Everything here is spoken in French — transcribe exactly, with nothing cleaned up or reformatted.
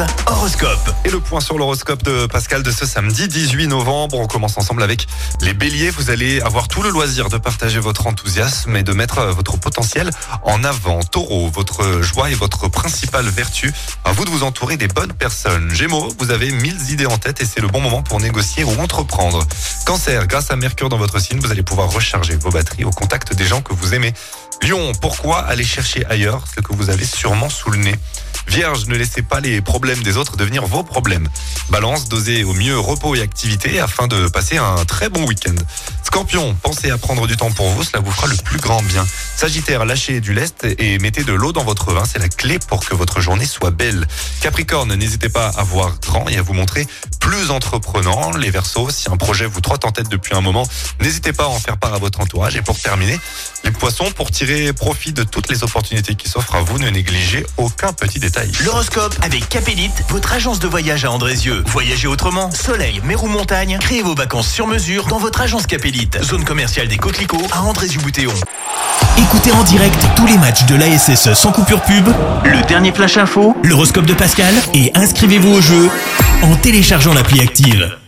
Active Horoscope. Et le point sur l'horoscope de Pascal de ce samedi dix-huit novembre. On commence ensemble avec les béliers. Vous allez avoir tout le loisir de partager votre enthousiasme et de mettre votre potentiel en avant. Taureau, votre joie est votre principale vertu. À vous de vous entourer des bonnes personnes. Gémeaux, vous avez mille idées en tête et c'est le bon moment pour négocier ou entreprendre. Cancer, grâce à Mercure dans votre signe, vous allez pouvoir recharger vos batteries au contact des gens que vous aimez. Lion, pourquoi aller chercher ailleurs ce que vous avez sûrement sous le nez? Vierge, ne laissez pas les problèmes des autres devenir vos problèmes. Balance, dosez au mieux repos et activité afin de passer un très bon week-end. Scorpion, pensez à prendre du temps pour vous, cela vous fera le plus grand bien. Sagittaire, lâchez du lest et mettez de l'eau dans votre vin, c'est la clé pour que votre journée soit belle. Capricorne, n'hésitez pas à voir grand et à vous montrer plus entreprenant. Les Verseaux, si un projet vous trotte en tête depuis un moment, n'hésitez pas à en faire part à votre entourage. Et pour terminer, les Poissons, pour tirer profit de toutes les opportunités qui s'offrent à vous, ne négligez aucun petit détail. L'horoscope avec Capelite, votre agence de voyage à Andrézieux. Voyagez autrement, soleil, mer ou montagne, créez vos vacances sur mesure dans votre agence Capelite. Zone commerciale des Coquelicots à Andrézieux Boutéon. Écoutez en direct tous les matchs de l'A S S E sans coupure pub, le dernier flash info, l'horoscope de Pascal et inscrivez-vous au jeu en téléchargeant l'appli Active.